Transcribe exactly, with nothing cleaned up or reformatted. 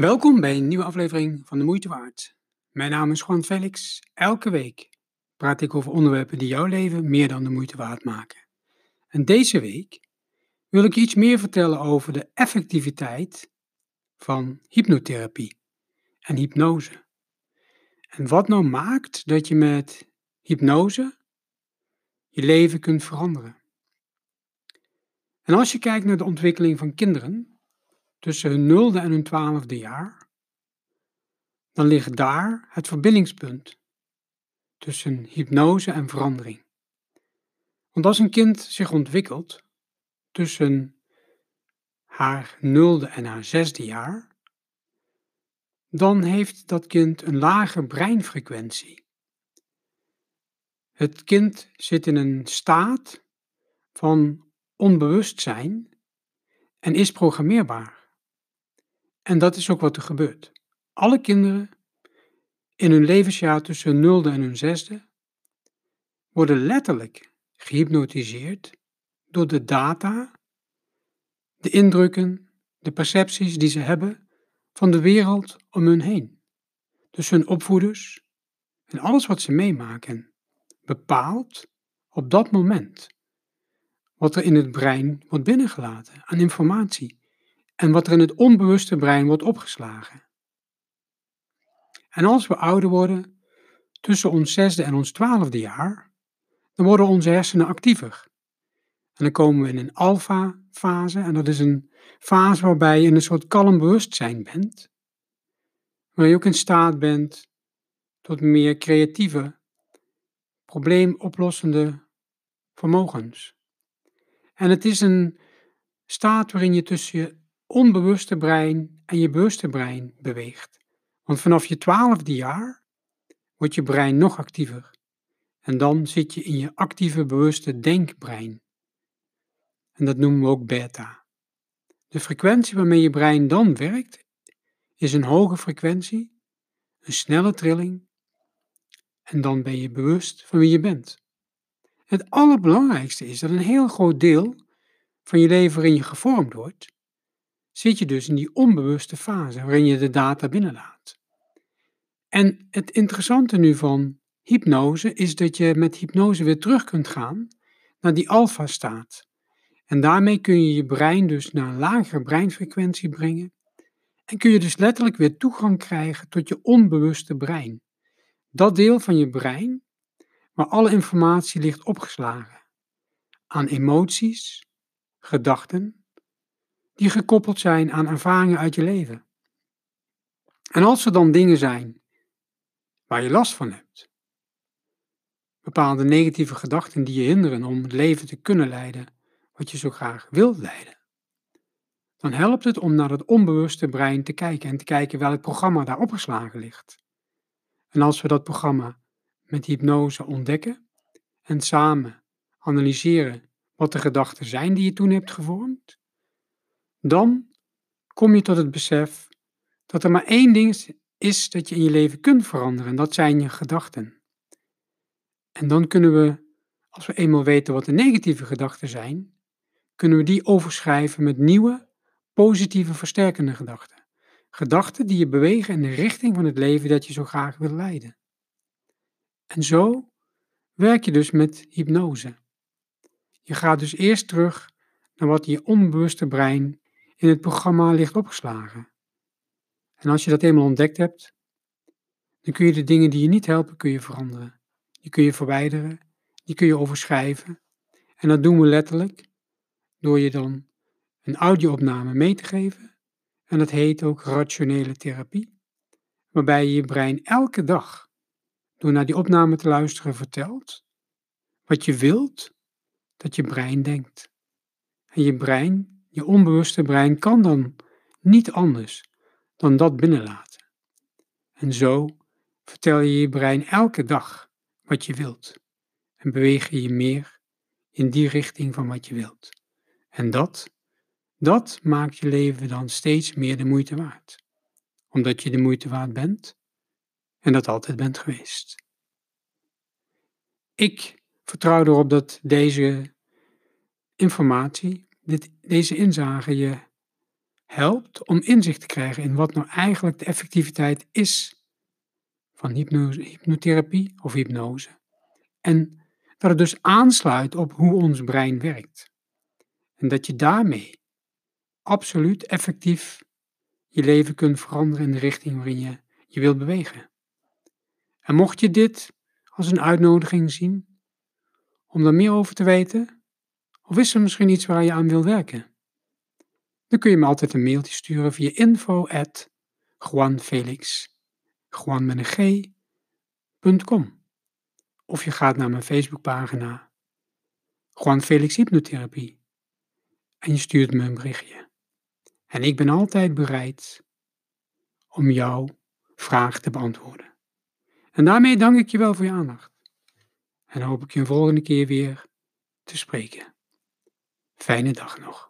Welkom bij een nieuwe aflevering van De Moeite Waard. Mijn naam is Juan Felix. Elke week praat ik over onderwerpen die jouw leven meer dan de moeite waard maken. En deze week wil ik iets meer vertellen over de effectiviteit van hypnotherapie en hypnose. En wat nou maakt dat je met hypnose je leven kunt veranderen. En als je kijkt naar de ontwikkeling van kinderen tussen hun nulde en hun twaalfde jaar, dan ligt daar het verbindingspunt tussen hypnose en verandering. Want als een kind zich ontwikkelt tussen haar nulde en haar zesde jaar, dan heeft dat kind een lage breinfrequentie. Het kind zit in een staat van onbewustzijn en is programmeerbaar. En dat is ook wat er gebeurt. Alle kinderen in hun levensjaar tussen hun nulde en hun zesde worden letterlijk gehypnotiseerd door de data, de indrukken, de percepties die ze hebben van de wereld om hun heen. Dus hun opvoeders en alles wat ze meemaken bepaalt op dat moment wat er in het brein wordt binnengelaten aan informatie. En wat er in het onbewuste brein wordt opgeslagen. En als we ouder worden, tussen ons zesde en ons twaalfde jaar, dan worden onze hersenen actiever. En dan komen we in een alfa-fase, en dat is een fase waarbij je in een soort kalm bewustzijn bent, waar je ook in staat bent tot meer creatieve, probleemoplossende vermogens. En het is een staat waarin je tussen je onbewuste brein en je bewuste brein beweegt. Want vanaf je twaalfde jaar wordt je brein nog actiever. En dan zit je in je actieve bewuste denkbrein. En dat noemen we ook beta. De frequentie waarmee je brein dan werkt is een hoge frequentie, een snelle trilling, en dan ben je bewust van wie je bent. Het allerbelangrijkste is dat een heel groot deel van je leven waarin je gevormd wordt, zit je dus in die onbewuste fase waarin je de data binnenlaat. En het interessante nu van hypnose is dat je met hypnose weer terug kunt gaan naar die alfa-staat. En daarmee kun je je brein dus naar een lagere breinfrequentie brengen en kun je dus letterlijk weer toegang krijgen tot je onbewuste brein. Dat deel van je brein waar alle informatie ligt opgeslagen aan emoties, gedachten, die gekoppeld zijn aan ervaringen uit je leven. En als er dan dingen zijn waar je last van hebt, bepaalde negatieve gedachten die je hinderen om het leven te kunnen leiden wat je zo graag wilt leiden, dan helpt het om naar het onbewuste brein te kijken en te kijken welk programma daar opgeslagen ligt. En als we dat programma met hypnose ontdekken en samen analyseren wat de gedachten zijn die je toen hebt gevormd, dan kom je tot het besef dat er maar één ding is dat je in je leven kunt veranderen. En dat zijn je gedachten. En dan kunnen we, als we eenmaal weten wat de negatieve gedachten zijn, kunnen we die overschrijven met nieuwe, positieve, versterkende gedachten. Gedachten die je bewegen in de richting van het leven dat je zo graag wil leiden. En zo werk je dus met hypnose. Je gaat dus eerst terug naar wat je onbewuste brein in het programma ligt opgeslagen. En als je dat eenmaal ontdekt hebt, dan kun je de dingen die je niet helpen, kun je veranderen. Die kun je verwijderen, die kun je overschrijven. En dat doen we letterlijk door je dan een audio-opname mee te geven. En dat heet ook rationele therapie. Waarbij je je brein elke dag, door naar die opname te luisteren, vertelt wat je wilt dat je brein denkt. En je brein, je onbewuste brein, kan dan niet anders dan dat binnenlaten. En zo vertel je je brein elke dag wat je wilt. En beweeg je je meer in die richting van wat je wilt. En dat, dat maakt je leven dan steeds meer de moeite waard. Omdat je de moeite waard bent en dat altijd bent geweest. Ik vertrouw erop dat deze informatie... Dit, deze inzage je helpt om inzicht te krijgen in wat nou eigenlijk de effectiviteit is van hypnose, hypnotherapie of hypnose. En dat het dus aansluit op hoe ons brein werkt. En dat je daarmee absoluut effectief je leven kunt veranderen in de richting waarin je je wilt bewegen. En mocht je dit als een uitnodiging zien om daar meer over te weten, of is er misschien iets waar je aan wil werken, dan kun je me altijd een mailtje sturen via info at juanfelix, Juan met een g punt com. Of je gaat naar mijn Facebookpagina, Juan Felix Hypnotherapie, en je stuurt me een berichtje. En ik ben altijd bereid om jouw vraag te beantwoorden. En daarmee dank ik je wel voor je aandacht. En hoop ik je een volgende keer weer te spreken. Fijne dag nog.